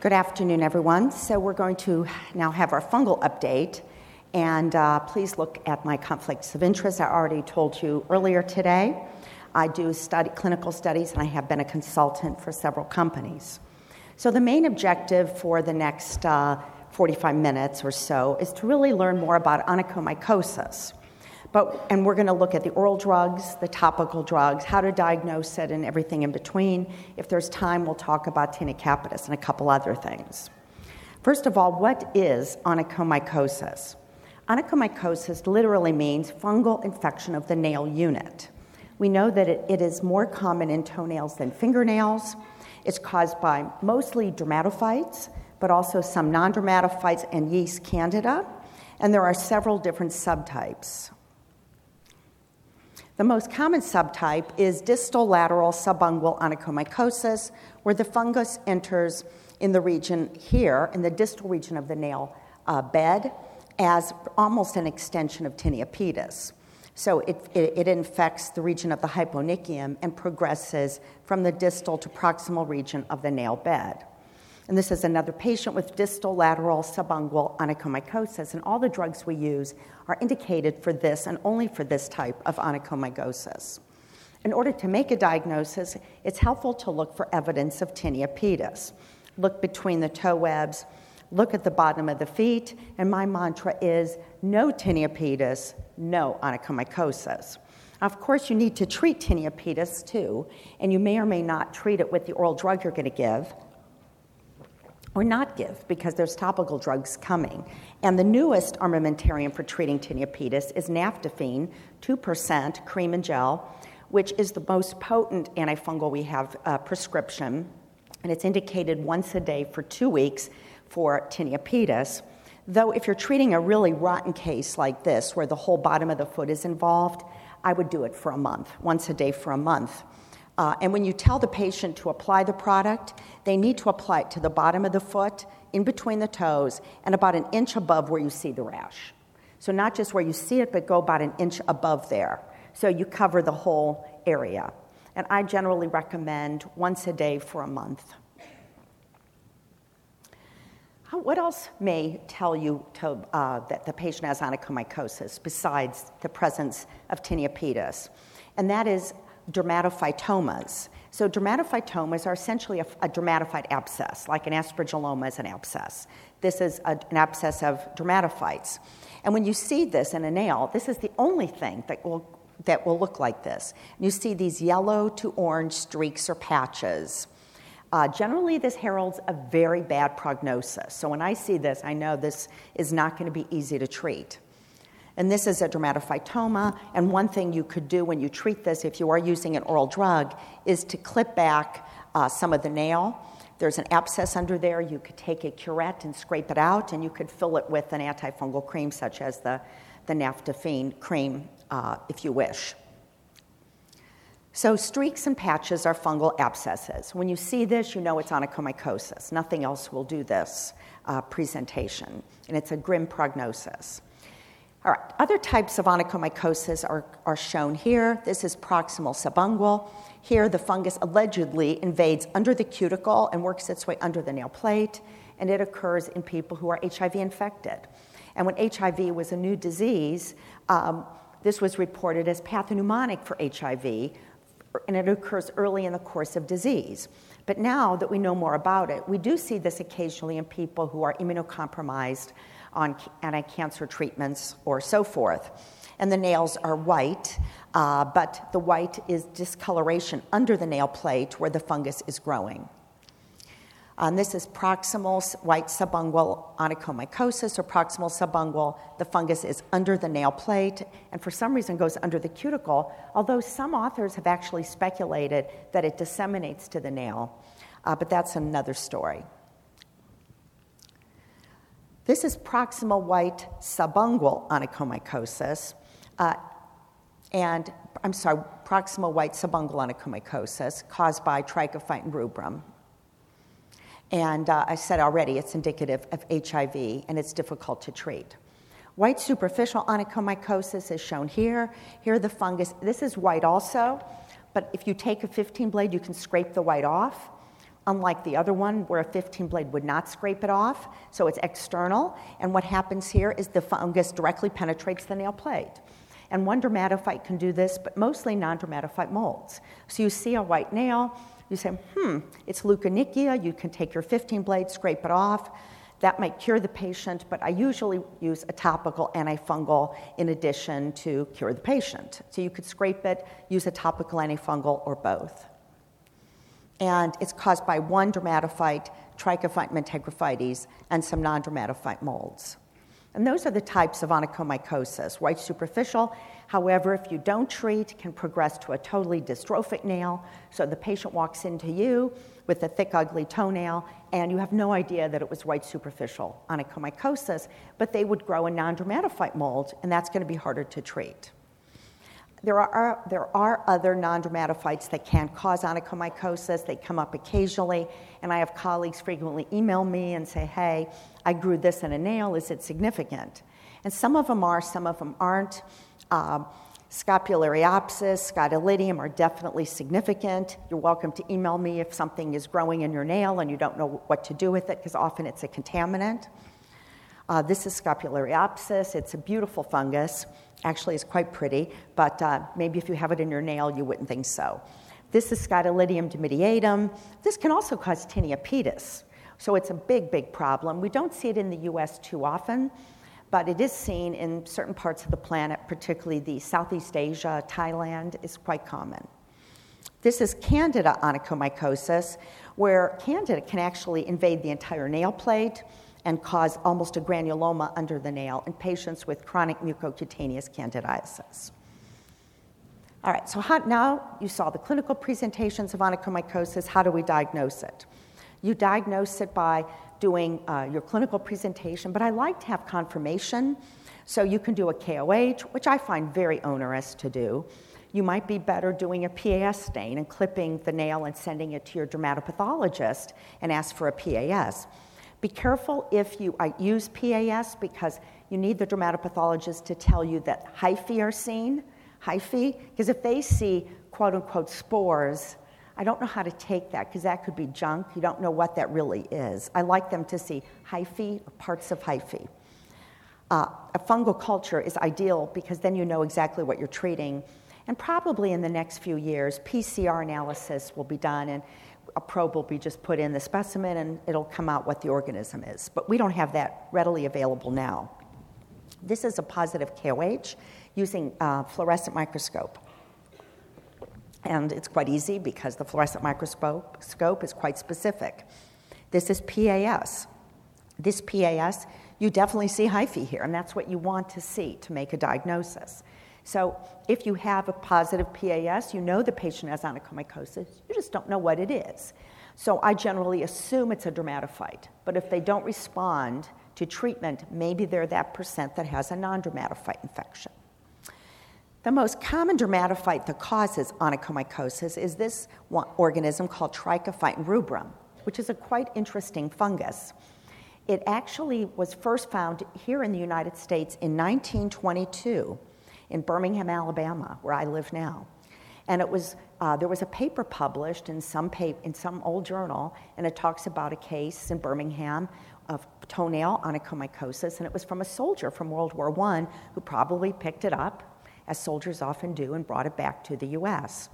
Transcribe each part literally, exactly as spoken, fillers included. Good afternoon, everyone. So we're going to now have our fungal update. And uh, please look at my conflicts of interest. I already told you earlier today. I do study clinical studies, and I have been a consultant for several companies. So the main objective for the next uh, forty-five minutes or so is to really learn more about onychomycosis. But, and we're going to look at the oral drugs, the topical drugs, how to diagnose it, and everything in between. If there's time, we'll talk about tinea capitis and a couple other things. First of all, what is onychomycosis? Onychomycosis literally means fungal infection of the nail unit. We know that it, it is more common in toenails than fingernails. It's caused by mostly dermatophytes, but also some non-dermatophytes and yeast candida. And there are several different subtypes. The most common subtype is distal lateral subungual onychomycosis, where the fungus enters in the region here, in the distal region of the nail uh, bed, as almost an extension of tinea pedis. So it, it, it infects the region of the hyponychium and progresses from the distal to proximal region of the nail bed. And this is another patient with distal lateral subungual onychomycosis, and all the drugs we use are indicated for this and only for this type of onychomycosis. In order to make a diagnosis, it's helpful to look for evidence of tinea pedis. Look between the toe webs, look at the bottom of the feet, and my mantra is no tinea pedis, no onychomycosis. Of course, you need to treat tinea pedis too, and you may or may not treat it with the oral drug you're going to give, or not give, because there's topical drugs coming. And the newest armamentarium for treating tinea pedis is naftifine, two percent cream and gel, which is the most potent antifungal we have uh, prescription, and it's indicated once a day for two weeks for tinea pedis. Though if you're treating a really rotten case like this, where the whole bottom of the foot is involved, I would do it for a month, once a day for a month. Uh, and when you tell the patient to apply the product, they need to apply it to the bottom of the foot, in between the toes, and about an inch above where you see the rash. So not just where you see it, but go about an inch above there. So you cover the whole area. And I generally recommend once a day for a month. What else may tell you to, uh, that the patient has onychomycosis besides the presence of tinea pedis? And that is dermatophytomas. So dermatophytomas are essentially a, a dermatophyte abscess, like an aspergilloma is an abscess. This is a, an abscess of dermatophytes. And when you see this in a nail, this is the only thing that will, that will look like this. You see these yellow to orange streaks or patches. Uh, generally, this heralds a very bad prognosis. So when I see this, I know this is not going to be easy to treat. And this is a dermatophytoma, and one thing you could do when you treat this, if you are using an oral drug, is to clip back uh, some of the nail. There's an abscess under there. You could take a curette and scrape it out, and you could fill it with an antifungal cream, such as the, the naftifine cream, uh, if you wish. So streaks and patches are fungal abscesses. When you see this, you know it's onychomycosis. Nothing else will do this uh, presentation, and it's a grim prognosis. All right, other types of onychomycosis are, are shown here. This is proximal subungual. Here, the fungus allegedly invades under the cuticle and works its way under the nail plate, and it occurs in people who are H I V infected. And when H I V was a new disease, um, this was reported as pathognomonic for H I V, and it occurs early in the course of disease. But now that we know more about it, we do see this occasionally in people who are immunocompromised on anti-cancer treatments or so forth. And the nails are white, uh, but the white is discoloration under the nail plate where the fungus is growing. Um, this is proximal white subungual onychomycosis, or proximal subungual. The fungus is under the nail plate and for some reason goes under the cuticle, although some authors have actually speculated that it disseminates to the nail, uh, but that's another story. This is proximal white subungual onychomycosis, uh, and I'm sorry, proximal white subungual onychomycosis caused by Trichophyton rubrum. And uh, I said already it's indicative of H I V and it's difficult to treat. White superficial onychomycosis is shown here. Here the fungus, this is white also, but if you take a fifteen blade, you can scrape the white off. unlike the other one where a fifteen blade would not scrape it off, so it's external. And what happens here is the fungus directly penetrates the nail plate. And one dermatophyte can do this, but mostly non-dermatophyte molds. So you see a white nail, you say, hmm, it's leukonychia, you can take your fifteen blade, scrape it off. That might cure the patient, but I usually use a topical antifungal in addition to cure the patient. So you could scrape it, use a topical antifungal, or both. And it's caused by one dermatophyte, Trichophyton mentagrophytes, and some non-dermatophyte molds. And those are the types of onychomycosis. White superficial, however, if you don't treat, can progress to a totally dystrophic nail. So the patient walks into you with a thick, ugly toenail, and you have no idea that it was white superficial onychomycosis, but they would grow a non-dermatophyte mold, and that's going to be harder to treat. There are, there are other non-dermatophytes that can cause onychomycosis. They come up occasionally, and I have colleagues frequently email me and say, hey, I grew this in a nail. Is it significant? And some of them are, some of them aren't. Uh, Scopulariopsis, Scytalidium are definitely significant. You're welcome to email me if something is growing in your nail and you don't know what to do with it, because often it's a contaminant. Uh, this is Scopulariopsis. It's a beautiful fungus. Actually, it's quite pretty, but uh, maybe if you have it in your nail, you wouldn't think so. This is Scytalidium dimidiatum. This can also cause tinea pedis. So it's a big, big problem. We don't see it in the U S too often, but it is seen in certain parts of the planet, particularly the Southeast Asia, Thailand is quite common. This is Candida onychomycosis, where Candida can actually invade the entire nail plate and cause almost a granuloma under the nail in patients with chronic mucocutaneous candidiasis. All right, so how, now you saw the clinical presentations of onychomycosis. How do we diagnose it? You diagnose it by doing uh, your clinical presentation, but I like to have confirmation. So you can do a K O H, which I find very onerous to do. You might be better doing a P A S stain and clipping the nail and sending it to your dermatopathologist and ask for a P A S. Be careful if you uh, use P A S, because you need the dermatopathologist to tell you that hyphae are seen, hyphae, because if they see quote unquote spores, I don't know how to take that, because that could be junk. You don't know what that really is. I like them to see hyphae, parts of hyphae. Uh, a fungal culture is ideal, because then you know exactly what you're treating. And probably in the next few years, P C R analysis will be done, and a probe will be just put in the specimen and it'll come out what the organism is. But we don't have that readily available now. This is a positive K O H using a fluorescent microscope. And it's quite easy because the fluorescent microscope scope is quite specific. This is P A S. This P A S, you definitely see hyphae here, and that's what you want to see to make a diagnosis. So if you have a positive P A S, you know the patient has onychomycosis. You just don't know what it is. So I generally assume it's a dermatophyte. But if they don't respond to treatment, maybe they're that percent that has a non-dermatophyte infection. The most common dermatophyte that causes onychomycosis is this one organism called Trichophyton rubrum, which is a quite interesting fungus. It actually was first found here in the United States in nineteen twenty-two. In Birmingham, Alabama, where I live now. And it was uh, there was a paper published in some pa- in some old journal, and it talks about a case in Birmingham of toenail onychomycosis, and it was from a soldier from World War One who probably picked it up, as soldiers often do, and brought it back to the U S.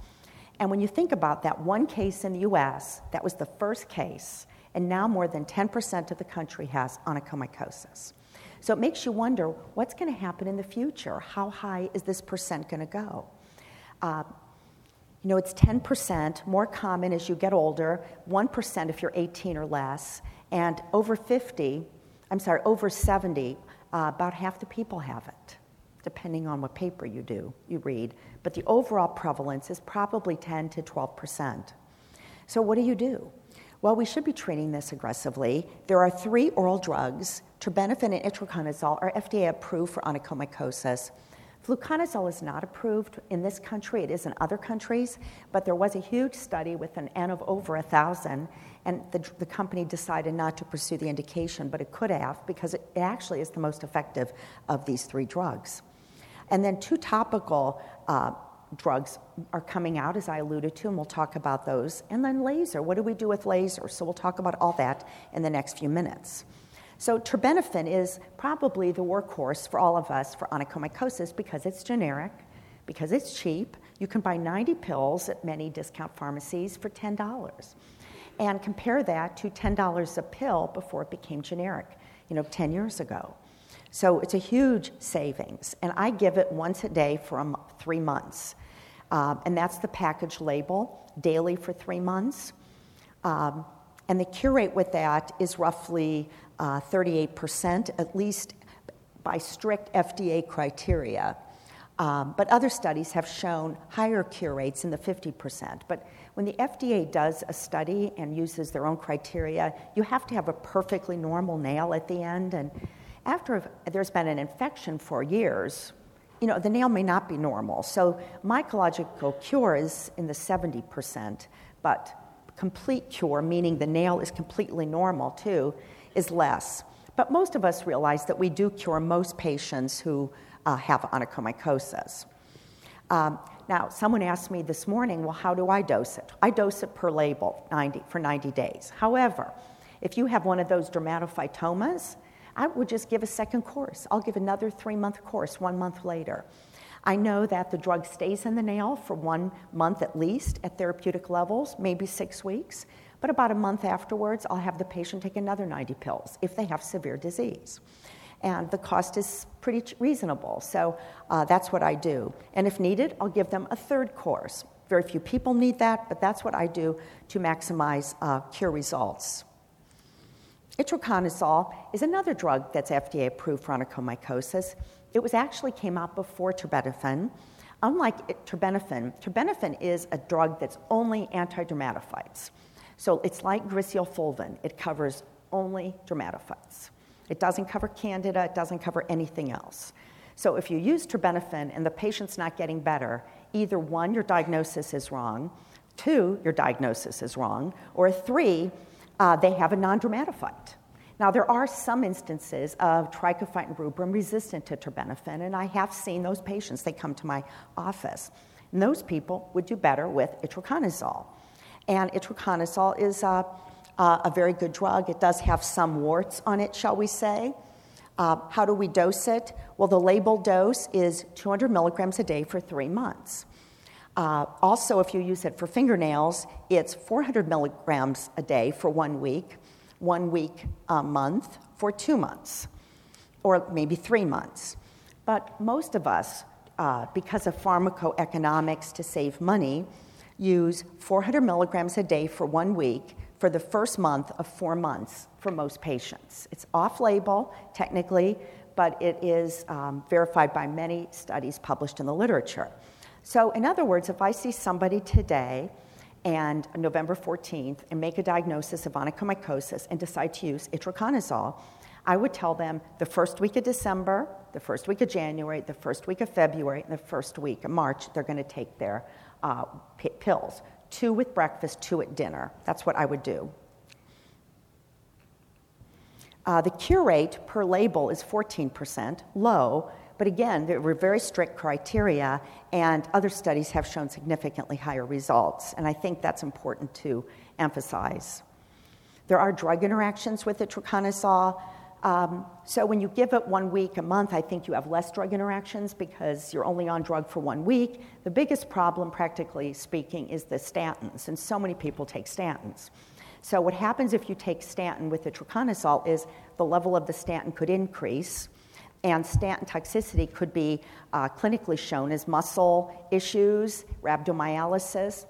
And when you think about that one case in the U S, that was the first case, and now more than ten percent of the country has onychomycosis. So it makes you wonder, what's going to happen in the future? How high is this percent going to go? Uh, you know, it's ten percent, more common as you get older, one percent if you're eighteen or less, and over fifty, I'm sorry, over seventy, uh, about half the people have it, depending on what paper you do, you read. But the overall prevalence is probably ten to twelve percent. So what do you do? Well, we should be treating this aggressively. There are three oral drugs. Terbinafine and itraconazole are F D A approved for onychomycosis. Fluconazole is not approved in this country. It is in other countries, but there was a huge study with an N of over one thousand, and the, the company decided not to pursue the indication, but it could have, because it actually is the most effective of these three drugs. And then two topical uh, drugs are coming out, as I alluded to, and we'll talk about those. And then laser, what do we do with laser? So we'll talk about all that in the next few minutes. So terbinafine is probably the workhorse for all of us for onychomycosis because it's generic, because it's cheap. You can buy ninety pills at many discount pharmacies for ten dollars. And compare that to ten dollars a pill before it became generic, you know, ten years ago. So it's a huge savings, and I give it once a day for a m- three months. Um, and that's the package label, daily for three months. Um, and the cure rate with that is roughly uh, thirty-eight percent, at least by strict F D A criteria. Um, but other studies have shown higher cure rates in the fifty percent. But when the F D A does a study and uses their own criteria, you have to have a perfectly normal nail at the end. And after there's been an infection for years, you know, the nail may not be normal. So mycological cure is in the seventy percent, but complete cure, meaning the nail is completely normal too, is less. But most of us realize that we do cure most patients who uh, have onychomycosis. Um, now, someone asked me this morning, well, how do I dose it? I dose it per label ninety, for ninety days. However, if you have one of those dermatophytomas, I would just give a second course. I'll give another three-month course one month later. I know that the drug stays in the nail for one month at least at therapeutic levels, maybe six weeks, but about a month afterwards, I'll have the patient take another ninety pills if they have severe disease. And the cost is pretty reasonable, so uh, that's what I do. And if needed, I'll give them a third course. Very few people need that, but that's what I do to maximize uh, cure results. Itraconazole is another drug that's F D A approved for onychomycosis. It was actually came out before terbinafine. Unlike terbinafine, terbinafine is a drug that's only anti-dermatophytes. So it's like griseofulvin. It covers only dermatophytes. It doesn't cover candida. It doesn't cover anything else. So if you use terbinafine and the patient's not getting better, either one, your diagnosis is wrong, two, your diagnosis is wrong, or three, Uh, they have a non-dermatophyte. Now, there are some instances of Trichophyton rubrum resistant to terbinafine, and I have seen those patients. They come to my office. And those people would do better with itraconazole. And itraconazole is uh, uh, a very good drug. It does have some warts on it, shall we say. Uh, how do we dose it? Well, the label dose is two hundred milligrams a day for three months. Uh, also, if you use it for fingernails, it's four hundred milligrams a day for one week, one week a month for two months, or maybe three months. But most of us, uh, because of pharmacoeconomics to save money, use four hundred milligrams a day for one week for the first month of four months for most patients. It's off-label, technically, but it is um, verified by many studies published in the literature. So in other words, if I see somebody today and November fourteenth and make a diagnosis of onychomycosis and decide to use itraconazole, I would tell them the first week of December, the first week of January, the first week of February, and the first week of March, they're going to take their uh, p- pills. Two with breakfast, two at dinner. That's what I would do. Uh, the cure rate per label is fourteen percent, low. But again, there were very strict criteria, and other studies have shown significantly higher results, and I think that's important to emphasize. There are drug interactions with itraconazole. Um, so when you give it one week a month, I think you have less drug interactions because you're only on drug for one week. The biggest problem, practically speaking, is the statins, and so many people take statins. So what happens if you take statin with itraconazole is the level of the statin could increase, and statin toxicity could be uh, clinically shown as muscle issues, rhabdomyolysis.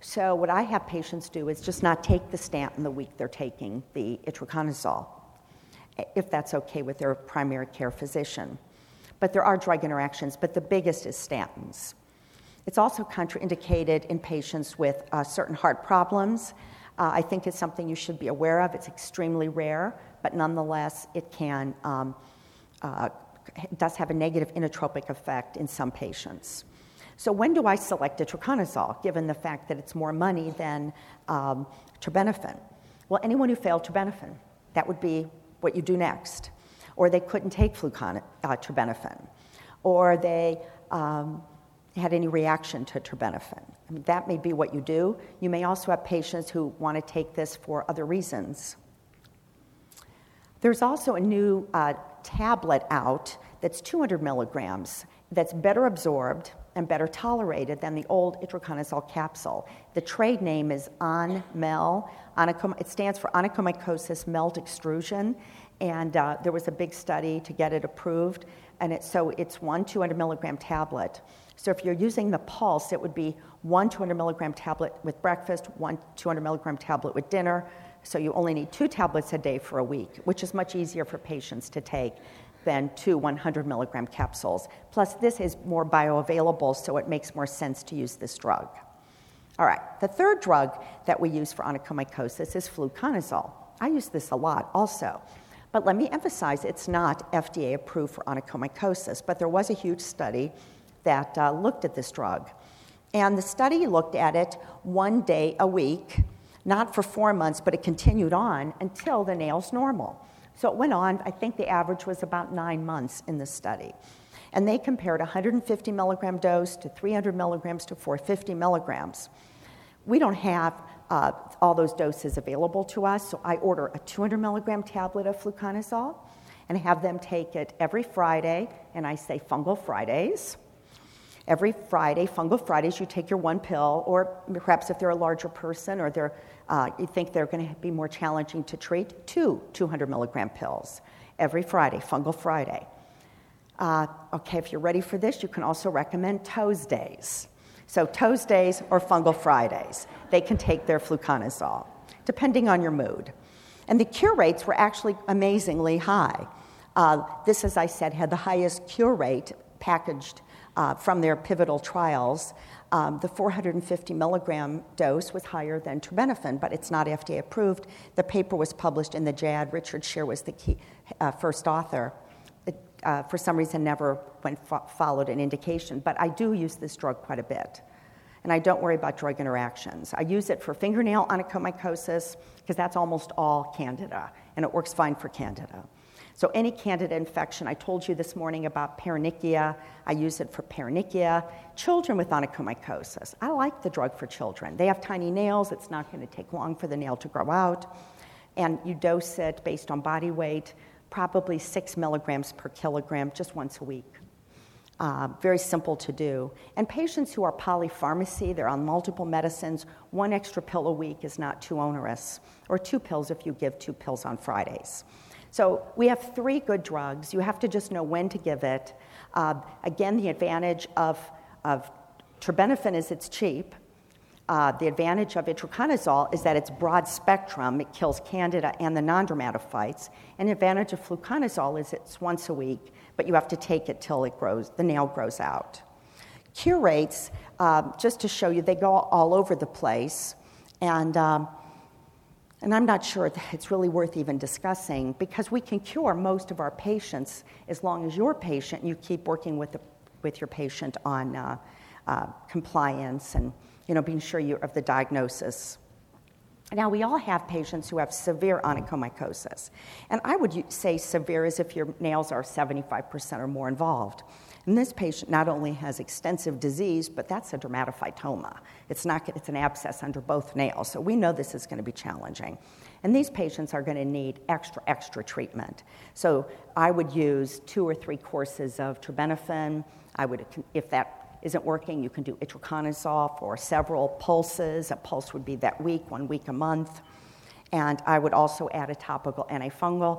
So what I have patients do is just not take the statin the week they're taking the itraconazole, if that's okay with their primary care physician. But there are drug interactions, but the biggest is statins. It's also contraindicated in patients with uh, certain heart problems. Uh, I think it's something you should be aware of. It's extremely rare, but nonetheless, it can... Um, Uh, does have a negative inotropic effect in some patients. So when do I select itraconazole, given the fact that it's more money than um, terbinafine? Well, anyone who failed terbinafine, that would be what you do next. Or they couldn't take flucon- uh, terbinafine. Or they um, had any reaction to terbinafine. I mean, that may be what you do. You may also have patients who want to take this for other reasons. There's also a new uh, tablet out that's two hundred milligrams that's better absorbed and better tolerated than the old itraconazole capsule. The trade name is Onmel. It stands for onychomycosis melt extrusion, and uh, there was a big study to get it approved, and it, so it's one two hundred milligram tablet. So if you're using the pulse, it would be one two hundred milligram tablet with breakfast, one two hundred milligram tablet with dinner, so you only need two tablets a day for a week, which is much easier for patients to take than two one hundred milligram capsules. Plus, this is more bioavailable, so it makes more sense to use this drug. All right, the third drug that we use for onychomycosis is fluconazole. I use this a lot also. But let me emphasize, it's not F D A approved for onychomycosis, but there was a huge study that uh, looked at this drug. And the study looked at it one day a week, not for four months, but it continued on until the nail's normal. So it went on, I think the average was about nine months in this study. And they compared one hundred fifty milligram dose to three hundred milligrams to four hundred fifty milligrams. We don't have uh, all those doses available to us, so I order a two hundred milligram tablet of fluconazole and have them take it every Friday, and I say fungal Fridays. Every Friday, fungal Fridays, you take your one pill, or perhaps if they're a larger person or they're, uh, you think they're going to be more challenging to treat, two two hundred milligram pills every Friday, fungal Friday. Uh, okay, if you're ready for this, you can also recommend toes days. So toes days or fungal Fridays, they can take their fluconazole, depending on your mood. And the cure rates were actually amazingly high. Uh, this, as I said, had the highest cure rate packaged Uh, from their pivotal trials. Um, the four hundred fifty milligram dose was higher than terbinafine, but it's not F D A approved. The paper was published in the J A D. Richard Scheer was the key, uh, first author. It, uh, for some reason, never went fo- followed an indication, but I do use this drug quite a bit. And I don't worry about drug interactions. I use it for fingernail onychomycosis, because that's almost all candida, and it works fine for candida. So any candida infection, I told you this morning about paronychia. I use it for paronychia. Children with onychomycosis, I like the drug for children. They have tiny nails. It's not going to take long for the nail to grow out. And you dose it based on body weight, probably six milligrams per kilogram, just once a week. Uh, very simple to do. And patients who are polypharmacy, they're on multiple medicines, one extra pill a week is not too onerous, or two pills if you give two pills on Fridays. So we have three good drugs. You have to just know when to give it. Uh, again, the advantage of, of terbinafine is it's cheap. Uh, the advantage of itraconazole is that it's broad spectrum. It kills candida and the non-dermatophytes. And the advantage of fluconazole is it's once a week, but you have to take it till it grows, the nail grows out. Cure rates, uh, just to show you, they go all over the place. And... Um, And I'm not sure that it's really worth even discussing, because we can cure most of our patients as long as your patient, you keep working with the, with your patient on uh, uh, compliance and, you know, being sure you're of the diagnosis. Now, we all have patients who have severe onychomycosis. And I would say severe is if your nails are seventy-five percent or more involved. And this patient not only has extensive disease, but that's a dermatophytoma. It's not, it's an abscess under both nails. So we know this is going to be challenging. And these patients are going to need extra, extra treatment. So I would use two or three courses of terbinafine. I would, if that isn't working, you can do itraconazole for several pulses. A pulse would be that week, one week a month. And I would also add a topical antifungal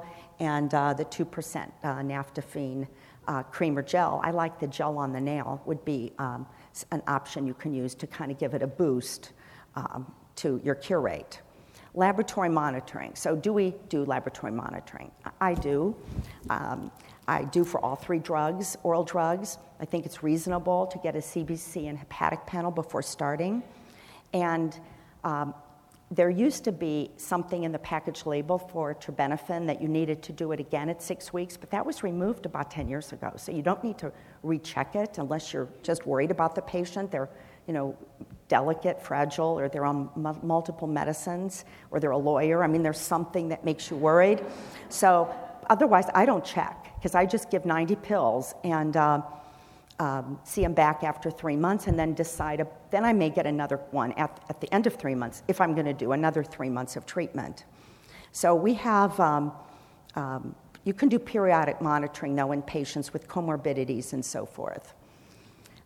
and uh, the two percent uh, naftifine Uh, cream or gel. I like the gel on the nail would be um, an option you can use to kind of give it a boost um, to your cure rate. Laboratory monitoring. So do we do laboratory monitoring? I do. Um, I do for all three drugs, oral drugs. I think it's reasonable to get a C B C and hepatic panel before starting. And um, there used to be something in the package label for terbinafine that you needed to do it again at six weeks, but that was removed about ten years ago. So you don't need to recheck it unless you're just worried about the patient. They're, you know, delicate, fragile, or they're on m- multiple medicines, or they're a lawyer. I mean, there's something that makes you worried. So otherwise, I don't check, because I just give ninety pills, and uh, um, see them back after three months and then decide, a, then I may get another one at, at the end of three months if I'm going to do another three months of treatment. So we have, um, um, you can do periodic monitoring, though, in patients with comorbidities and so forth.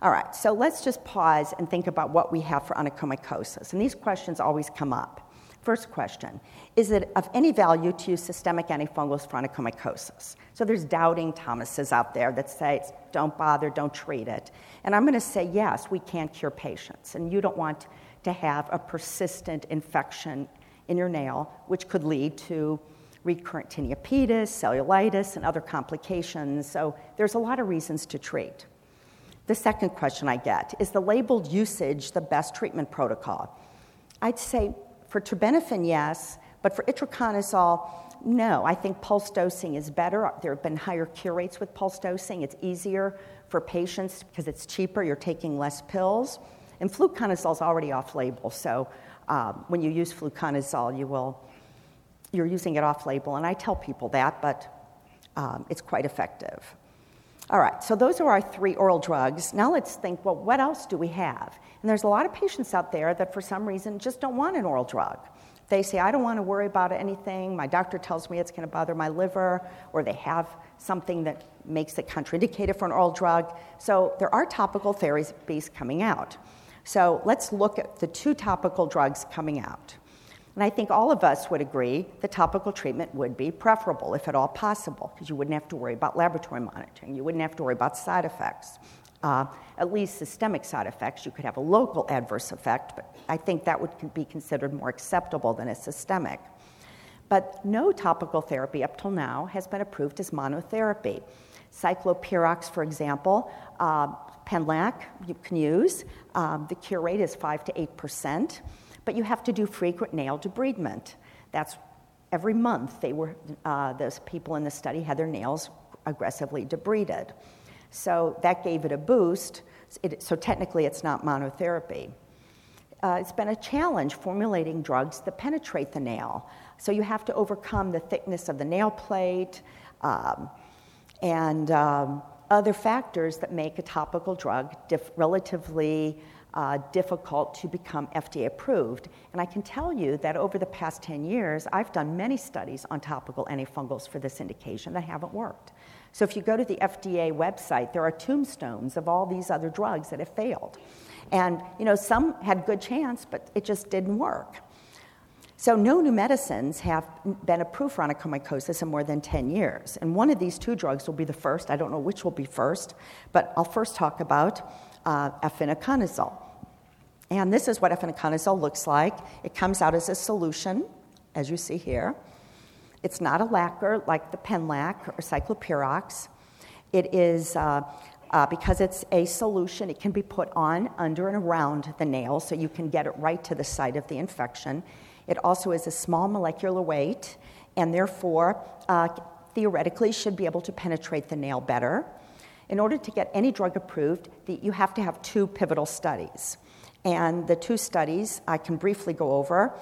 All right, so let's just pause and think about what we have for onychomycosis. And these questions always come up. First question, is it of any value to use systemic antifungals for onychomycosis? So there's doubting Thomases out there that say, don't bother, don't treat it. And I'm going to say, yes, we can cure patients. And you don't want to have a persistent infection in your nail, which could lead to recurrent tinea pedis, cellulitis, and other complications. So there's a lot of reasons to treat. The second question I get, is the labeled usage the best treatment protocol? I'd say for terbinafine, yes, but for itraconazole, no. I think pulse dosing is better. There have been higher cure rates with pulse dosing. It's easier for patients because it's cheaper. You're taking less pills. And fluconazole is already off-label, so um, when you use fluconazole, you will, you're using it off-label. And I tell people that, but um, it's quite effective. All right, so those are our three oral drugs. Now let's think, well, what else do we have? And there's a lot of patients out there that for some reason just don't want an oral drug. They say, I don't want to worry about anything. My doctor tells me it's going to bother my liver, or they have something that makes it contraindicated for an oral drug. So there are topical therapies coming out. So let's look at the two topical drugs coming out. And I think all of us would agree that topical treatment would be preferable, if at all possible, because you wouldn't have to worry about laboratory monitoring. You wouldn't have to worry about side effects, uh, at least systemic side effects. You could have a local adverse effect, but I think that would be considered more acceptable than a systemic. But no topical therapy up till now has been approved as monotherapy. Ciclopirox, for example, uh, Penlac, you can use. Um, the cure rate is five to eight percent. But you have to do frequent nail debridement. That's every month. They were uh, those people in the study had their nails aggressively debrided, so that gave it a boost. It, so technically, it's not monotherapy. Uh, it's been a challenge formulating drugs that penetrate the nail. So you have to overcome the thickness of the nail plate um, and um, other factors that make a topical drug diff- relatively. Uh, difficult to become F D A approved. And I can tell you that over the past ten years, I've done many studies on topical antifungals for this indication that haven't worked. So if you go to the F D A website, there are tombstones of all these other drugs that have failed. And, you know, some had good chance, but it just didn't work. So no new medicines have been approved for onychomycosis in more than ten years. And one of these two drugs will be the first. I don't know which will be first, but I'll first talk about Uh, efinaconazole. And this is what efinaconazole looks like. It comes out as a solution, as you see here. It's not a lacquer like the Penlac or Cyclopirox. It is, uh, uh, because it's a solution, it can be put on, under, and around the nail, so you can get it right to the site of the infection. It also is a small molecular weight, and therefore, uh, theoretically, should be able to penetrate the nail better. In order to get any drug approved, the, you have to have two pivotal studies. And the two studies I can briefly go over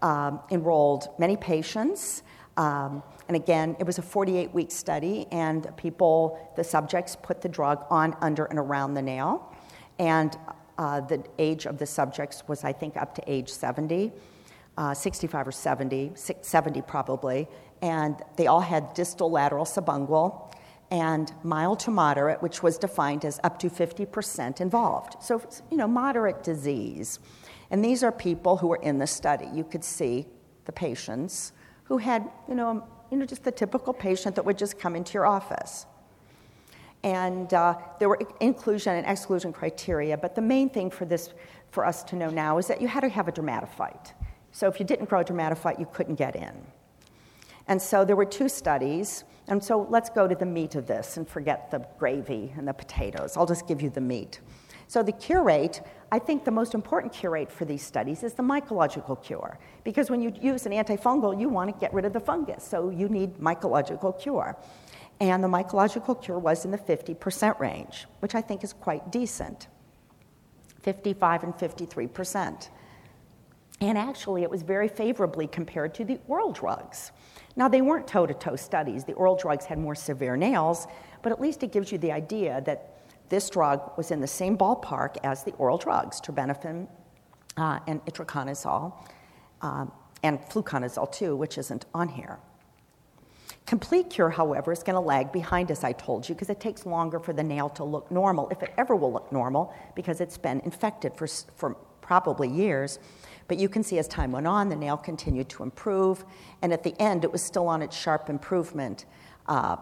um, enrolled many patients. Um, and again, it was a forty-eight week study, and people, the subjects, put the drug on, under, and around the nail. And uh, the age of the subjects was, I think, up to age seventy, uh, sixty-five or seventy, seventy probably. And they all had distal lateral subungual and mild to moderate, which was defined as up to fifty percent involved. So, you know, moderate disease. And these are people who were in the study. You could see the patients who had, you know, you know just the typical patient that would just come into your office. And uh, there were inclusion and exclusion criteria, but the main thing for this, for us to know now is that you had to have a dermatophyte. So if you didn't grow a dermatophyte, you couldn't get in. And so there were two studies, and so let's go to the meat of this and forget the gravy and the potatoes. I'll just give you the meat. So the cure rate, I think the most important cure rate for these studies is the mycological cure, because when you use an antifungal, you want to get rid of the fungus, so you need mycological cure. And the mycological cure was in the fifty percent range, which I think is quite decent, fifty-five and fifty-three percent. And actually, it was very favorably compared to the oral drugs. Now, they weren't toe-to-toe studies. The oral drugs had more severe nails, but at least it gives you the idea that This drug was in the same ballpark as the oral drugs, terbinafine uh, and itraconazole, uh, and fluconazole too, which isn't on here. Complete cure, however, is going to lag behind, as I told you, because it takes longer for the nail to look normal, if it ever will look normal, because it's been infected for, for probably years. But you can see as time went on, the nail continued to improve, and at the end, it was still on its sharp improvement. Uh,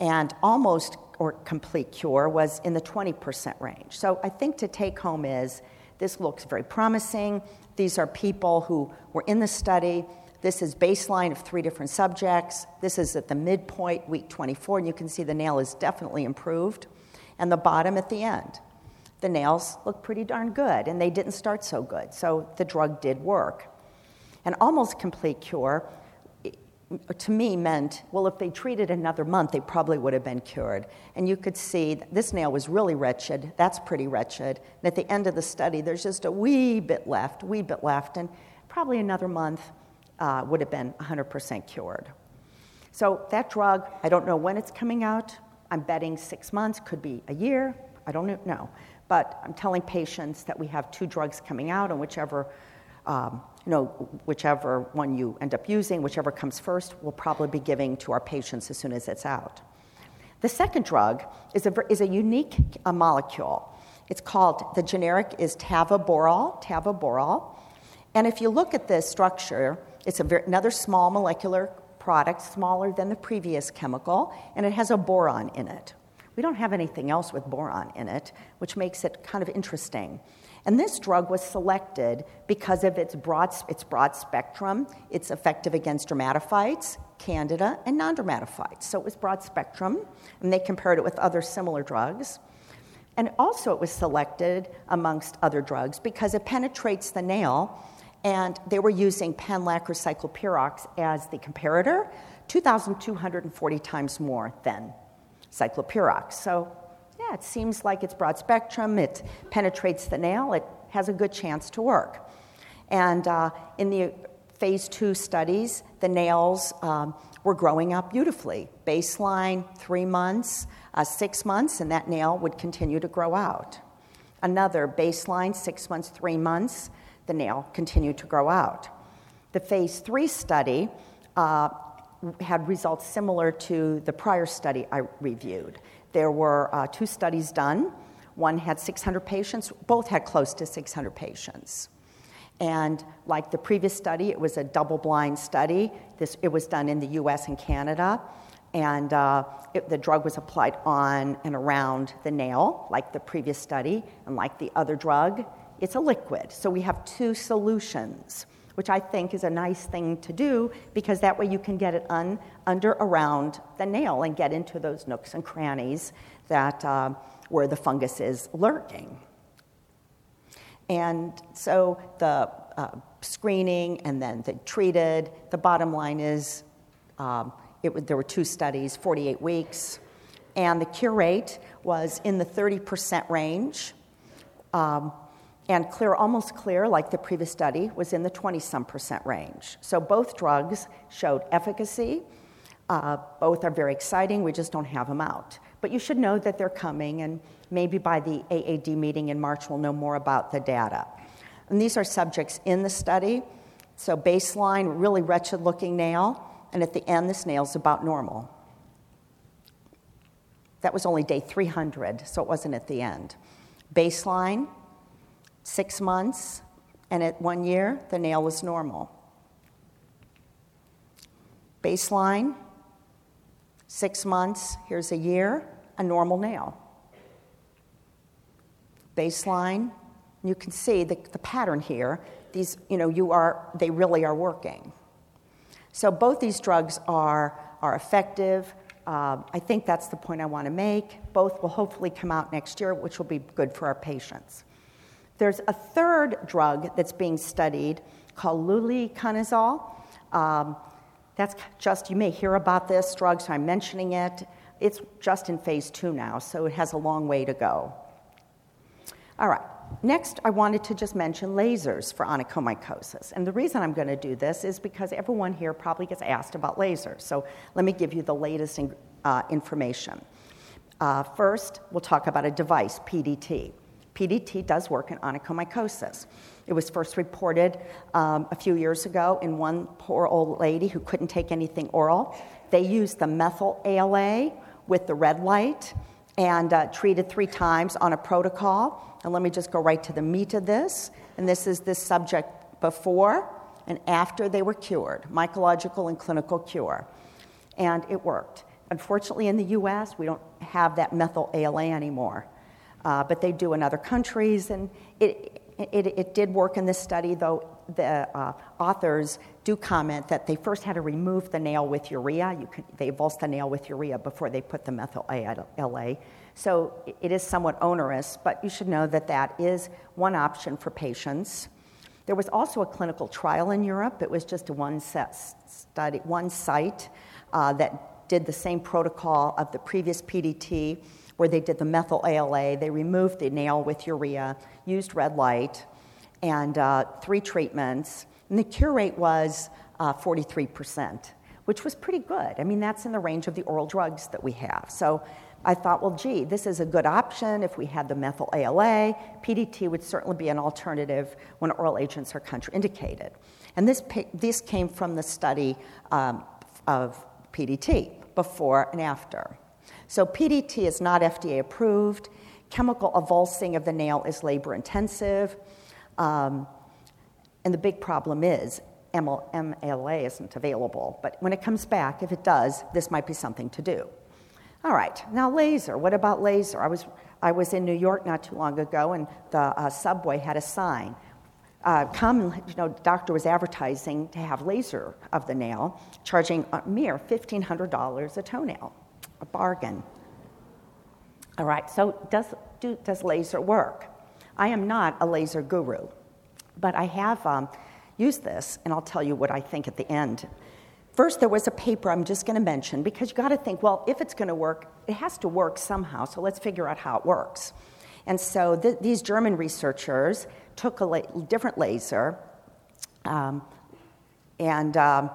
and almost or complete cure was in the twenty percent range. So I think to take home is, this looks very promising. These are people who were in the study. This is baseline of three different subjects. This is at the midpoint, week twenty-four, and you can see the nail is definitely improved. And the bottom at the end. The nails look pretty darn good, and they didn't start so good, so the drug did work. An almost complete cure, to me, meant, well, if they treated another month, they probably would have been cured. And you could see this nail was really wretched. That's pretty wretched. And at the end of the study, there's just a wee bit left, wee bit left, and probably another month uh, would have been one hundred percent cured. So that drug, I don't know when it's coming out. I'm betting six months, could be a year. I don't know. But I'm telling patients that we have two drugs coming out, and whichever, um, you know, whichever one you end up using, whichever comes first, we'll probably be giving to our patients as soon as it's out. The second drug is a, is a unique uh, molecule. It's called, the generic is tavoborol, tavoborol. And if you look at this structure, it's a very, another small molecular product, smaller than the previous chemical, and it has a boron in it. We don't have anything else with boron in it, which makes it kind of interesting. And this drug was selected because of its broad, its broad spectrum. It's effective against dermatophytes, candida, and non-dermatophytes. So it was broad spectrum, and they compared it with other similar drugs. And also it was selected amongst other drugs because it penetrates the nail, and they were using Penlac or ciclopirox as the comparator, two thousand two hundred forty times more than ciclopirox. So, yeah, it seems like it's broad spectrum, it penetrates the nail, it has a good chance to work. And uh, in the phase two studies, the nails um, were growing up beautifully. Baseline, three months, uh, six months, and that nail would continue to grow out. Another baseline, six months, three months, the nail continued to grow out. The phase three study uh, had results similar to the prior study I reviewed. There were uh, two studies done. One had six hundred patients. Both had close to six hundred patients. And like the previous study, it was a double-blind study. This, it was done in the U S and Canada. And uh, it, the drug was applied on and around the nail, like the previous study. And like the other drug, it's a liquid. So we have two solutions, which I think is a nice thing to do, because that way you can get it un, under, around the nail and get into those nooks and crannies that uh, where the fungus is lurking. And so the uh, screening and then the treated, the bottom line is um, it, there were two studies, forty-eight weeks, and the cure rate was in the thirty percent range. Um, And clear, almost clear, like the previous study, was in the twenty-some percent range. So both drugs showed efficacy. Uh, both are very exciting. We just don't have them out. But you should know that they're coming, and maybe by the A A D meeting in March, we'll know more about the data. And these are subjects in the study. So baseline, really wretched-looking nail. And at the end, this nail's about normal. That was only day three hundred, so it wasn't at the end. Baseline, six months, and at one year, the nail was normal. Baseline, six months, here's a year, a normal nail. Baseline, you can see the, the pattern here. These, you know, you are, they really are working. So both these drugs are, are effective. Uh, I think that's the point I want to make. Both will hopefully come out next year, which will be good for our patients. There's a third drug that's being studied called luliconazole. Um, that's just, you may hear about this drug, so I'm mentioning it. It's just in phase two now, so it has a long way to go. All right, next I wanted to just mention lasers for onychomycosis. And the reason I'm going to do this is because everyone here probably gets asked about lasers. So let me give you the latest in, uh, information. Uh, first, we'll talk about a device, P D T. P D T does work in onychomycosis. It was first reported um, a few years ago in one poor old lady who couldn't take anything oral. They used the methyl A L A with the red light and uh, treated three times on a protocol. And let me just go right to the meat of this. And this is this subject before and after they were cured, mycological and clinical cure. And it worked. Unfortunately, in the U S, we don't have that methyl A L A anymore. Uh, but they do in other countries, and it it, it did work in this study, though the uh, authors do comment that they first had to remove the nail with urea. You could, they evulsed the nail with urea before they put the methyl A L A. So it is somewhat onerous, but you should know that that is one option for patients. There was also a clinical trial in Europe. It was just a one set study, one site uh, that did the same protocol of the previous P D T, where they did the methyl A L A, they removed the nail with urea, used red light, and uh, three treatments. And the cure rate was uh, forty-three percent, which was pretty good. I mean, that's in the range of the oral drugs that we have. So I thought, well, gee, this is a good option. If we had the methyl A L A, P D T would certainly be an alternative when oral agents are contraindicated. And this, this came from the study um, of P D T, before and after. So P D T is not F D A approved. Chemical avulsing of the nail is labor intensive. Um, and the big problem is M L A isn't available. But when it comes back, if it does, this might be something to do. All right, now laser. What about laser? I was, I was in New York not too long ago, and the uh, subway had a sign. Uh, common, you know, doctor was advertising to have laser of the nail, charging a mere fifteen hundred dollars a toenail. A bargain. All right, so does, do, does laser work? I am not a laser guru, but I have um, used this, and I'll tell you what I think at the end. First, there was a paper I'm just going to mention, because you got to think, well, if it's going to work, it has to work somehow, so let's figure out how it works. And so th- these German researchers took a la- different laser, um, and... Um,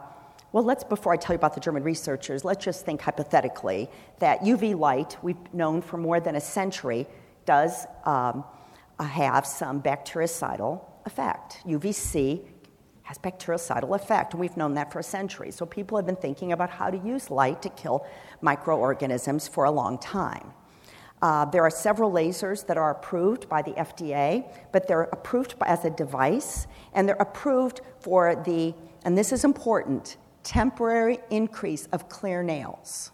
Well, let's, before I tell you about the German researchers, let's just think hypothetically that U V light, we've known for more than a century, does um, have some bactericidal effect. U V C has bactericidal effect, and we've known that for a century. So people have been thinking about how to use light to kill microorganisms for a long time. Uh, there are several lasers that are approved by the F D A, but they're approved as a device, and they're approved for the, and this is important, temporary increase of clear nails.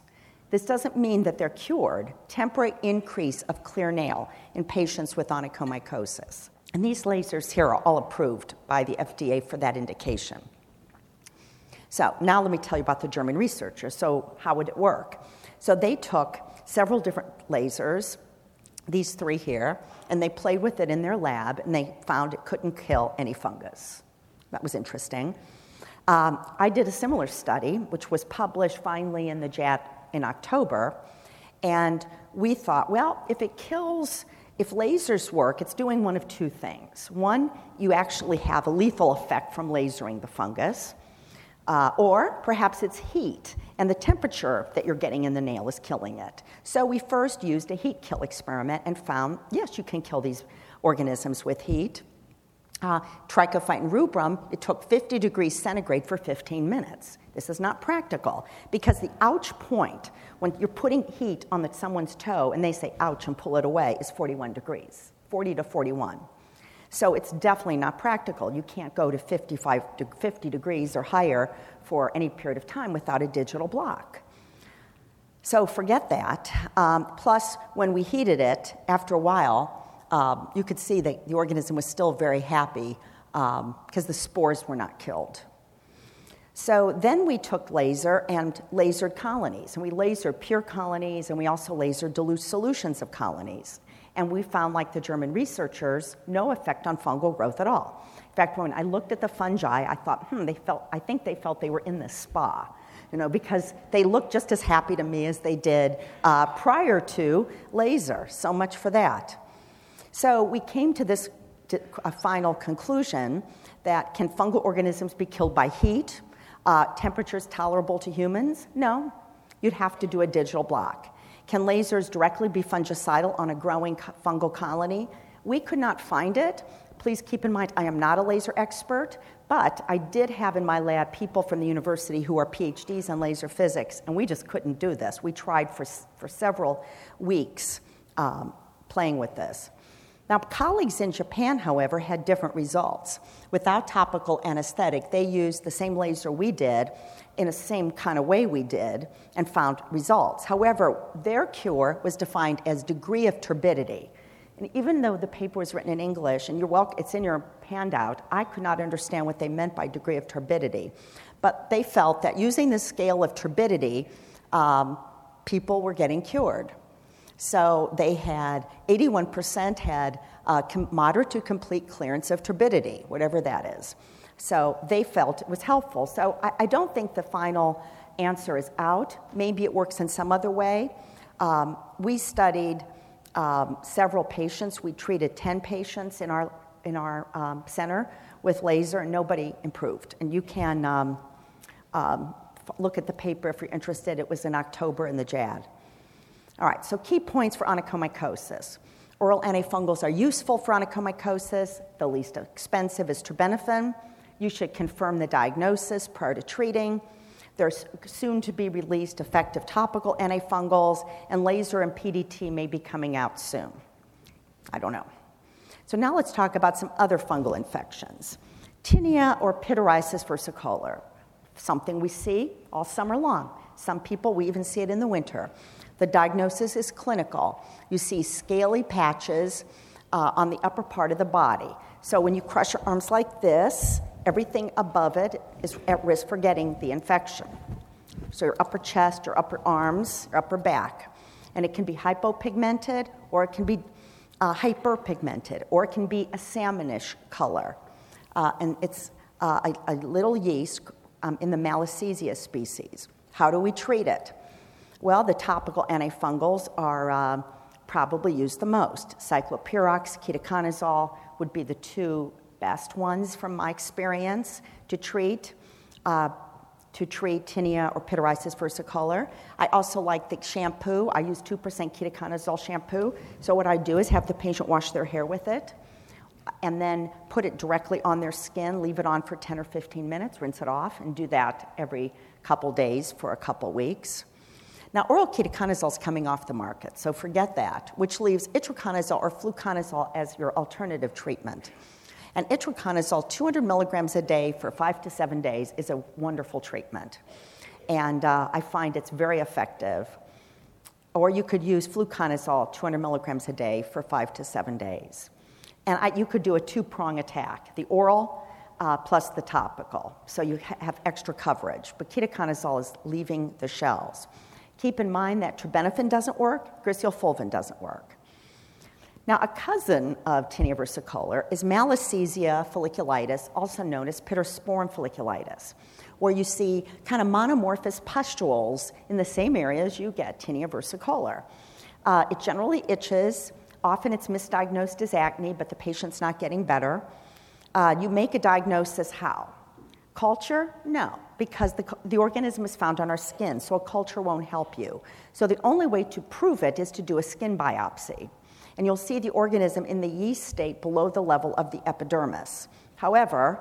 This doesn't mean that they're cured. Temporary increase of clear nail in patients with onychomycosis. And these lasers here are all approved by the F D A for that indication. So now let me tell you about the German researchers. So how would it work? So they took several different lasers, these three here, and they played with it in their lab, and they found it couldn't kill any fungus. That was interesting. Um, I did a similar study, which was published finally in the J A D in October, and we thought, well, if it kills, if lasers work, it's doing one of two things. One, you actually have a lethal effect from lasering the fungus, uh, or perhaps it's heat, and the temperature that you're getting in the nail is killing it. So we first used a heat kill experiment and found, yes, you can kill these organisms with heat. Uh, Trichophyton rubrum, it took fifty degrees centigrade for fifteen minutes. This is not practical because the ouch point, when you're putting heat on the, someone's toe and they say ouch and pull it away, is forty-one degrees, forty to forty-one. So it's definitely not practical. You can't go to fifty-five to fifty degrees or higher for any period of time without a digital block. So forget that. Um, plus, when we heated it, after a while, Um, you could see that the organism was still very happy um, because the spores were not killed. So then we took laser and lasered colonies, and we lasered pure colonies, and we also lasered dilute solutions of colonies. And we found, like the German researchers, no effect on fungal growth at all. In fact, when I looked at the fungi, I thought, hmm, they felt, I think they felt they were in this spa. You know, because they looked just as happy to me as they did uh, prior to laser. So much for that. So we came to this a final conclusion that can fungal organisms be killed by heat, uh, temperatures tolerable to humans? No, you'd have to do a digital block. Can lasers directly be fungicidal on a growing fungal colony? We could not find it. Please keep in mind, I am not a laser expert, but I did have in my lab people from the university who are PhDs in laser physics, and we just couldn't do this. We tried for, for several weeks um, playing with this. Now, colleagues in Japan, however, had different results. Without topical anesthetic, they used the same laser we did in the same kind of way we did and found results. However, their cure was defined as degree of turbidity. And even though the paper was written in English, and you're welcome, it's in your handout, I could not understand what they meant by degree of turbidity. But they felt that using this scale of turbidity, um, people were getting cured. So they had eighty-one percent had uh, com- moderate to complete clearance of turbidity, whatever that is. So they felt it was helpful. So I, I don't think the final answer is out. Maybe it works in some other way. Um, we studied um, several patients. We treated ten patients in our in our um, center with laser, and nobody improved. And you can um, um, look at the paper if you're interested. It was in October in the J A D. All right, so key points for onychomycosis. Oral antifungals are useful for onychomycosis. The least expensive is terbinafine. You should confirm the diagnosis prior to treating. There's soon-to-be-released effective topical antifungals, and laser and P D T may be coming out soon. I don't know. So now let's talk about some other fungal infections. Tinea or pityriasis versicolor, something we see all summer long. Some people, we even see it in the winter. The diagnosis is clinical. You see scaly patches uh, on the upper part of the body. So when you crush your arms like this, everything above it is at risk for getting the infection. So your upper chest, your upper arms, your upper back. And it can be hypopigmented, or it can be uh, hyperpigmented, or it can be a salmonish color. Uh, and it's uh, a, a little yeast um, in the Malassezia species. How do we treat it? Well, the topical antifungals are uh, probably used the most. Ciclopirox, ketoconazole would be the two best ones from my experience to treat uh, to treat tinea or pityriasis versicolor. I also like the shampoo. I use two percent ketoconazole shampoo. So what I do is have the patient wash their hair with it and then put it directly on their skin, leave it on for ten or fifteen minutes, rinse it off, and do that every couple days for a couple weeks. Now, oral ketoconazole is coming off the market, so forget that, which leaves itraconazole or fluconazole as your alternative treatment. And itraconazole, two hundred milligrams a day for five to seven days, is a wonderful treatment. And uh, I find it's very effective. Or you could use fluconazole, two hundred milligrams a day for five to seven days. And I, you could do a two-prong attack, the oral uh, plus the topical, so you ha- have extra coverage. But ketoconazole is leaving the shells. Keep in mind that terbinafine doesn't work, griseofulvin doesn't work. Now, a cousin of tinea versicolor is Malassezia folliculitis, also known as pittosporum folliculitis, where you see kind of monomorphous pustules in the same areas you get tinea versicolor. Uh, it generally itches. Often it's misdiagnosed as acne, but the patient's not getting better. Uh, you make a diagnosis how? Culture? No, because the, the organism is found on our skin, so a culture won't help you. So the only way to prove it is to do a skin biopsy. And you'll see the organism in the yeast state below the level of the epidermis. However,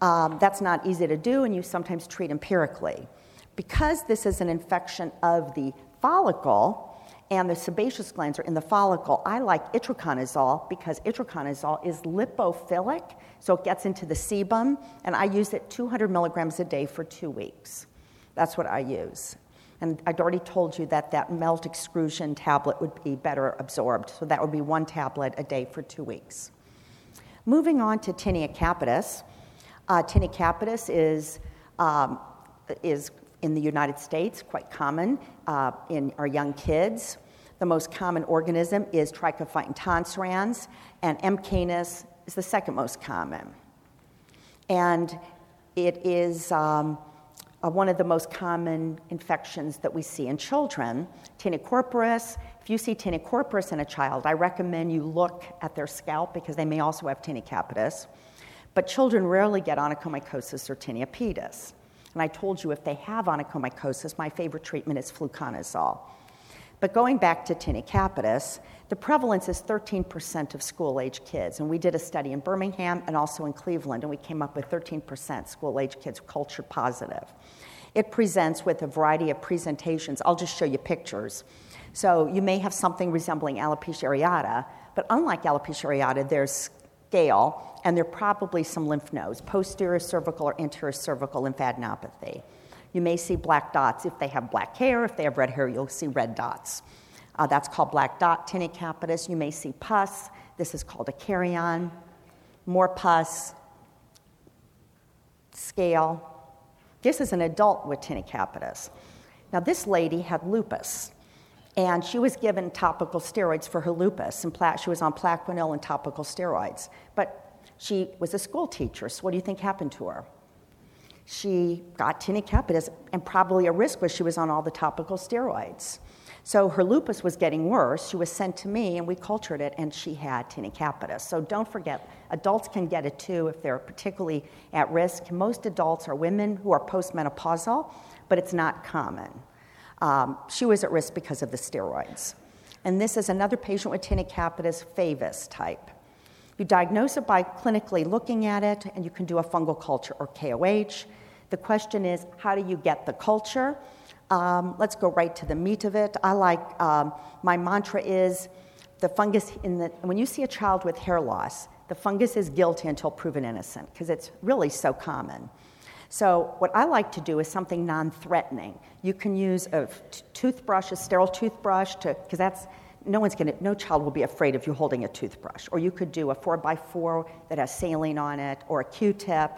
um, that's not easy to do, and you sometimes treat empirically. Because this is an infection of the follicle, and the sebaceous glands are in the follicle, I like itraconazole because itraconazole is lipophilic, so it gets into the sebum, and I use it two hundred milligrams a day for two weeks. That's what I use. And I'd already told you that that melt excrusion tablet would be better absorbed, so that would be one tablet a day for two weeks. Moving on to tinea capitis. Uh, tinea capitis is um, is in the United States quite common uh, in our young kids. The most common organism is Trichophyton tonsurans, and M. canis is the second most common. And it is um, uh, one of the most common infections that we see in children. Tinea corporis, if you see tinea corporis in a child, I recommend you look at their scalp because they may also have tinea capitis. But children rarely get onychomycosis or tinea pedis. And I told you if they have onychomycosis, my favorite treatment is fluconazole. But going back to tinea capitis, the prevalence is thirteen percent of school-age kids. And we did a study in Birmingham and also in Cleveland, and we came up with thirteen percent school-age kids cultured positive. It presents with a variety of presentations. I'll just show you pictures. So you may have something resembling alopecia areata, but unlike alopecia areata, there's scale, and there are probably some lymph nodes, posterior cervical or anterior cervical lymphadenopathy. You may see black dots. If they have black hair, if they have red hair, you'll see red dots. Uh, that's called black dot tinea capitis. You may see pus. This is called a carrion. More pus. Scale. This is an adult with tinea capitis. Now, this lady had lupus, and she was given topical steroids for her lupus, and pla- she was on Plaquenil and topical steroids. But she was a school teacher, so what do you think happened to her? She got tinea capitis, and probably a risk was she was on all the topical steroids. So her lupus was getting worse. She was sent to me, and we cultured it, and she had tinea capitis. So don't forget, adults can get it too if they're particularly at risk. Most adults are women who are postmenopausal, but it's not common. Um, she was at risk because of the steroids. And this is another patient with tinea capitis, favus type. You diagnose it by clinically looking at it, and you can do a fungal culture or K O H. The question is, how do you get the culture? Um, let's go right to the meat of it. I like, um, my mantra is, the fungus in the, when you see a child with hair loss, the fungus is guilty until proven innocent, because it's really so common. So what I like to do is something non-threatening. You can use a t- toothbrush, a sterile toothbrush, to because that's, no one's gonna, no child will be afraid of you holding a toothbrush. Or you could do a four by four that has saline on it, or a Q-tip,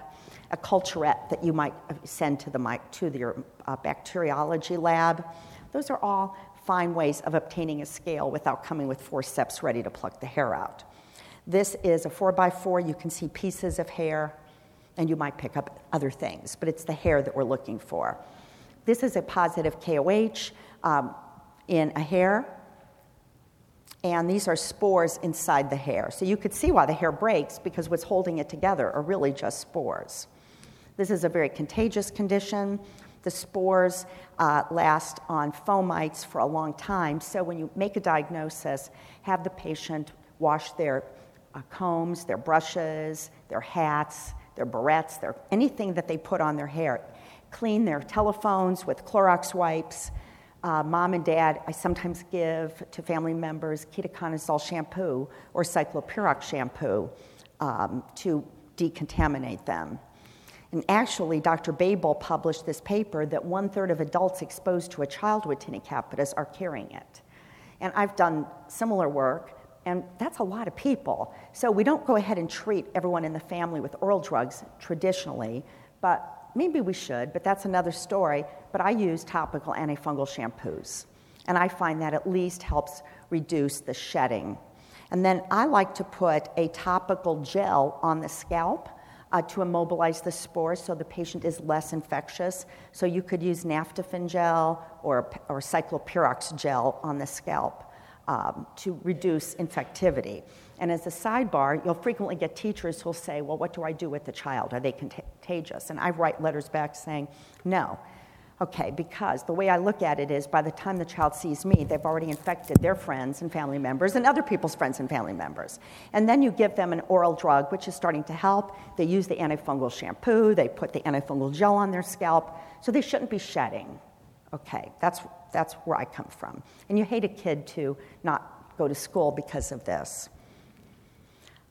a culturette that you might send to the mic to your uh, bacteriology lab. Those are all fine ways of obtaining a scale without coming with forceps ready to pluck the hair out. This is a four by four. You can see pieces of hair, and you might pick up other things, but it's the hair that we're looking for. This is a positive K O H um, in a hair. And these are spores inside the hair. So you could see why the hair breaks, because what's holding it together are really just spores. This is a very contagious condition. The spores uh, last on fomites for a long time. So when you make a diagnosis, have the patient wash their uh, combs, their brushes, their hats, their barrettes, their anything that they put on their hair. Clean their telephones with Clorox wipes. Uh, Mom and Dad, I sometimes give to family members ketoconazole shampoo or ciclopirox shampoo um, to decontaminate them. And actually, Doctor Babel published this paper that one-third of adults exposed to a child with tinea capitis are carrying it. And I've done similar work, and that's a lot of people. So we don't go ahead and treat everyone in the family with oral drugs traditionally, but maybe we should, but that's another story. But I use topical antifungal shampoos, and I find that at least helps reduce the shedding. And then I like to put a topical gel on the scalp uh, to immobilize the spores so the patient is less infectious. So you could use naftifine gel or, or cyclopirox gel on the scalp um, to reduce infectivity. And as a sidebar, you'll frequently get teachers who'll say, well, what do I do with the child? Are they contagious? And I write letters back saying, no. Okay, because the way I look at it is by the time the child sees me, they've already infected their friends and family members and other people's friends and family members. And then you give them an oral drug, which is starting to help. They use the antifungal shampoo. They put the antifungal gel on their scalp. So they shouldn't be shedding. Okay, that's that's where I come from. And you hate a kid to not go to school because of this.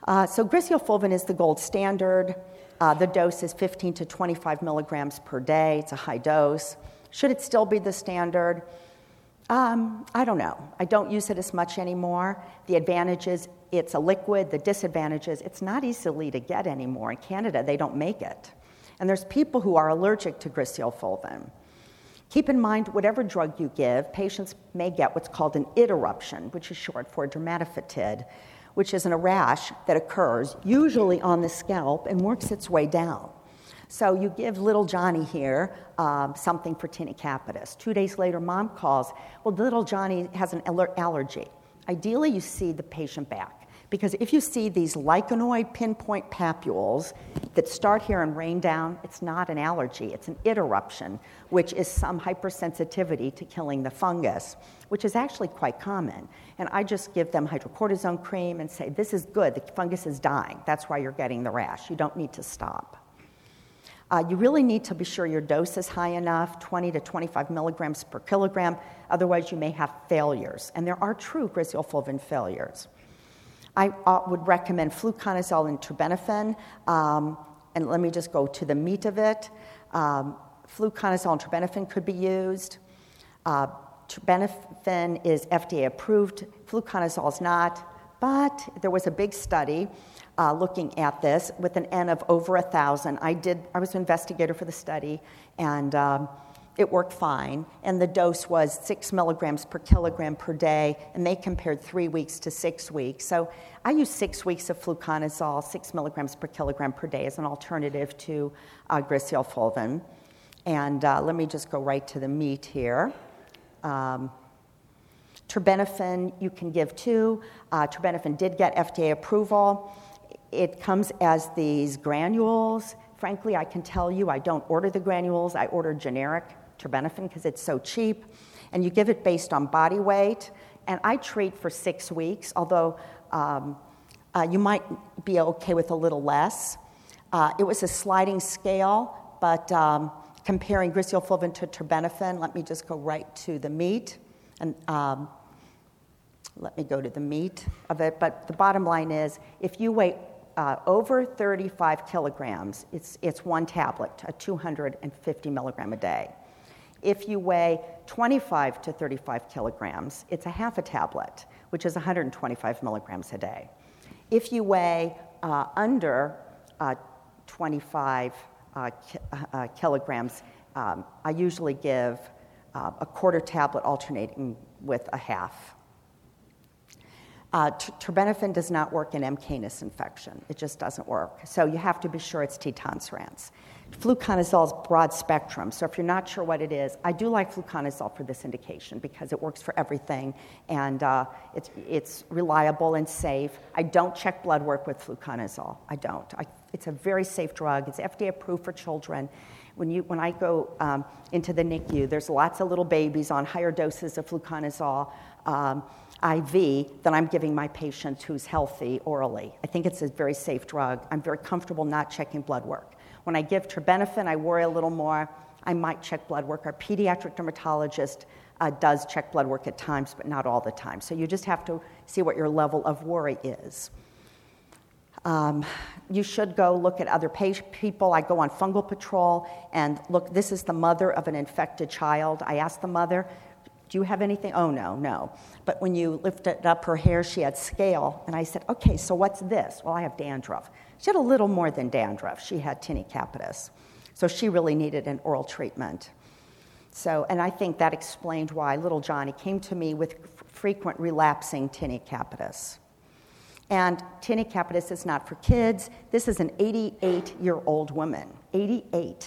Uh, so griseofulvin is the gold standard. Uh, the dose is fifteen to twenty-five milligrams per day. It's a high dose. Should it still be the standard? Um, I don't know. I don't use it as much anymore. The advantage is it's a liquid. The disadvantage is it's not easily to get anymore. In Canada, they don't make it. And there's people who are allergic to griseofulvin. Keep in mind, whatever drug you give, patients may get what's called an interruption, which is short for dermatophytid, which is a rash that occurs usually on the scalp and works its way down. So you give little Johnny here um, something for tinea capitis. Two days later, Mom calls, well, little Johnny has an allergy. Ideally, you see the patient back because if you see these lichenoid pinpoint papules that start here and rain down, it's not an allergy, it's an interruption, which is some hypersensitivity to killing the fungus, which is actually quite common. And I just give them hydrocortisone cream and say, this is good, the fungus is dying, that's why you're getting the rash, you don't need to stop. Uh, you really need to be sure your dose is high enough, twenty to twenty-five milligrams per kilogram, otherwise you may have failures. And there are true griseofulvin failures. I uh, would recommend fluconazole and terbinafine, um, and let me just go to the meat of it. Um, fluconazole and terbinafine could be used. Uh, terbinafine is F D A approved, fluconazole is not. But there was a big study uh, looking at this with an N of over a thousand. I did. I was an investigator for the study, and um, it worked fine. And the dose was six milligrams per kilogram per day, and they compared three weeks to six weeks. So I used six weeks of fluconazole, six milligrams per kilogram per day, as an alternative to uh, griseofulvin. And uh, let me just go right to the meat here. Um, Terbinafine you can give too. Uh, terbinafine did get F D A approval. It comes as these granules. Frankly, I can tell you I don't order the granules. I order generic terbinafine because it's so cheap. And you give it based on body weight. And I treat for six weeks, although um, uh, you might be okay with a little less. Uh, it was a sliding scale, but um, comparing griseofulvin to terbinafine, let me just go right to the meat. And um, let me go to the meat of it. But the bottom line is, if you weigh uh, over thirty-five kilograms, it's it's one tablet, a two hundred fifty milligram a day. If you weigh twenty-five to thirty-five kilograms, it's a half a tablet, which is one hundred twenty-five milligrams a day. If you weigh uh, under uh, twenty-five uh, ki- uh, kilograms, um, I usually give Uh, a quarter tablet alternating with a half. Uh, terbinafine does not work in M. canis infection. It just doesn't work. So you have to be sure it's T. tonsurans. Fluconazole is broad spectrum, so if you're not sure what it is, I do like fluconazole for this indication because it works for everything, and uh, it's, it's reliable and safe. I don't check blood work with fluconazole. I don't. I, it's a very safe drug. It's F D A approved for children. When you when I go um, into the N I C U, there's lots of little babies on higher doses of fluconazole um, I V that I'm giving my patient who's healthy orally. I think it's a very safe drug. I'm very comfortable not checking blood work. When I give terbinafine, I worry a little more. I might check blood work. Our pediatric dermatologist uh, does check blood work at times, but not all the time. So you just have to see what your level of worry is. Um, you should go look at other pa- people. I go on Fungal Patrol and look, this is the mother of an infected child. I asked the mother, do you have anything? Oh, no, no. But when you lifted up her hair, she had scale. And I said, okay, so what's this? Well, I have dandruff. She had a little more than dandruff. She had tinea capitis. So she really needed an oral treatment. So, and I think that explained why little Johnny came to me with f- frequent relapsing tinea capitis. And tinea capitis is not for kids. This is an eighty-eight-year-old woman, eighty-eight,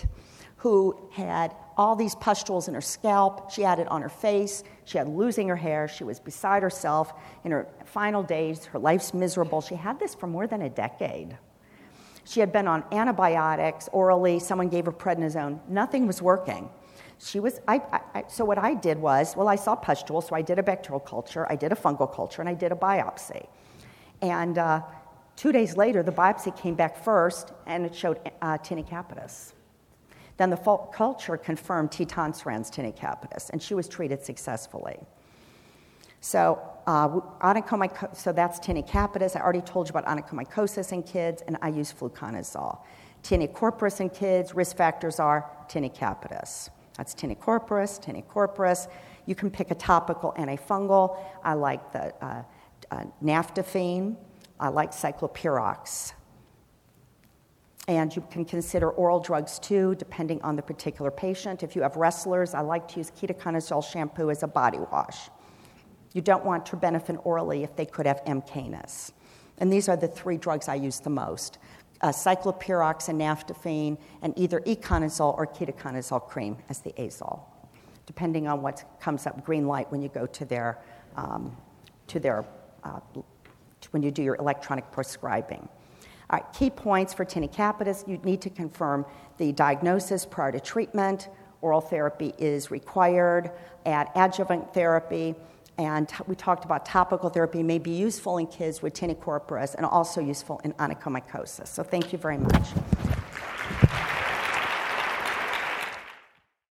who had all these pustules in her scalp. She had it on her face. She had losing her hair. She was beside herself in her final days. Her life's miserable. She had this for more than a decade. She had been on antibiotics orally. Someone gave her prednisone. Nothing was working. She was. I, I, so what I did was, well, I saw pustules, so I did a bacterial culture, I did a fungal culture, and I did a biopsy. And uh, two days later, the biopsy came back first, and it showed uh, tinea capitis. Then the folk culture confirmed T. tonsurans tinea capitis, and she was treated successfully. So, uh, onychomycosis, so that's tinea capitis. I already told you about onychomycosis in kids, and I use fluconazole. Tinea corporis in kids, risk factors are tinea capitis. That's tinea corporis, tinea corporis. You can pick a topical and a fungal. I like the... Uh, Uh, naftifine, I like ciclopirox. And you can consider oral drugs too, depending on the particular patient. If you have wrestlers, I like to use ketoconazole shampoo as a body wash. You don't want terbinafine orally if they could have M. canis. And these are the three drugs I use the most. Uh, ciclopirox and naftifine, and either iconazole or ketoconazole cream as the azole, depending on what comes up green light when you go to their um, to their Uh, when you do your electronic prescribing. All right, key points for tinea capitis: you need to confirm the diagnosis prior to treatment. Oral therapy is required, add adjuvant therapy, and we talked about topical therapy may be useful in kids with tinea corporis and also useful in onychomycosis. So thank you very much.